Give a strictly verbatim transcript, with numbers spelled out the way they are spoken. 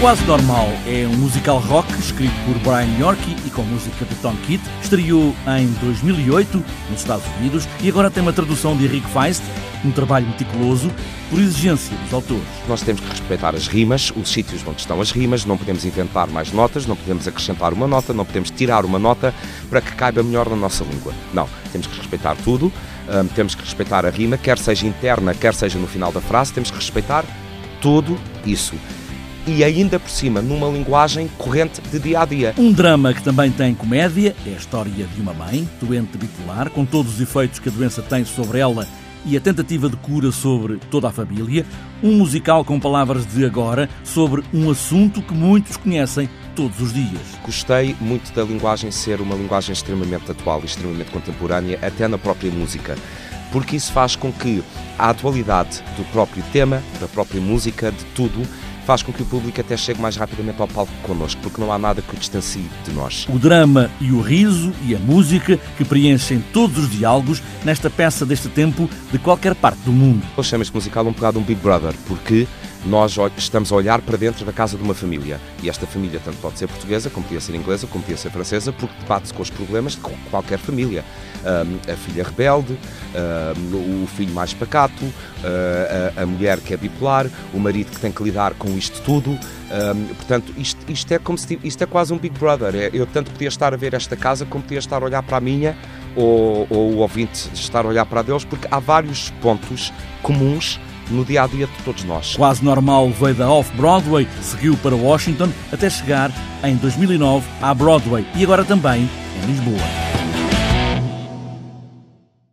Quase Normal é um musical rock escrito por Brian Yorkey e com música de Tom Kitt. Estreou em dois mil e oito nos Estados Unidos e agora tem uma tradução de Henrique Feist, um trabalho meticuloso por exigência dos autores. Nós temos que respeitar as rimas, os sítios onde estão as rimas, não podemos inventar mais notas, não podemos acrescentar uma nota, não podemos tirar uma nota para que caiba melhor na nossa língua. Não, temos que respeitar tudo, hum, temos que respeitar a rima, quer seja interna, quer seja no final da frase, temos que respeitar tudo isso. E ainda por cima, numa linguagem corrente de dia-a-dia. Um drama que também tem comédia, é a história de uma mãe, doente bipolar, com todos os efeitos que a doença tem sobre ela e a tentativa de cura sobre toda a família. Um musical com palavras de agora, sobre um assunto que muitos conhecem todos os dias. Gostei muito da linguagem ser uma linguagem extremamente atual e extremamente contemporânea, até na própria música. Porque isso faz com que a atualidade do próprio tema, da própria música, de tudo, faz com que o público até chegue mais rapidamente ao palco connosco, porque não há nada que o distancie de nós. O drama e o riso e a música que preenchem todos os diálogos nesta peça deste tempo de qualquer parte do mundo. Eu chamo este musical um bocado um Big Brother, porque nós estamos a olhar para dentro da casa de uma família. E esta família tanto pode ser portuguesa, como podia ser inglesa, como podia ser francesa, porque debate-se com os problemas de qualquer família. Um, a filha rebelde, um, o filho mais pacato, uh, a, a mulher que é bipolar, o marido que tem que lidar com isto tudo. Um, portanto, isto, isto, é como se, isto é quase um Big Brother. Eu tanto podia estar a ver esta casa, como podia estar a olhar para a minha, ou, ou o ouvinte estar a olhar para a deles, porque há vários pontos comuns no dia-a-dia de todos nós. Quase Normal veio da Off-Broadway, seguiu para Washington até chegar em dois mil e nove à Broadway e agora também em Lisboa.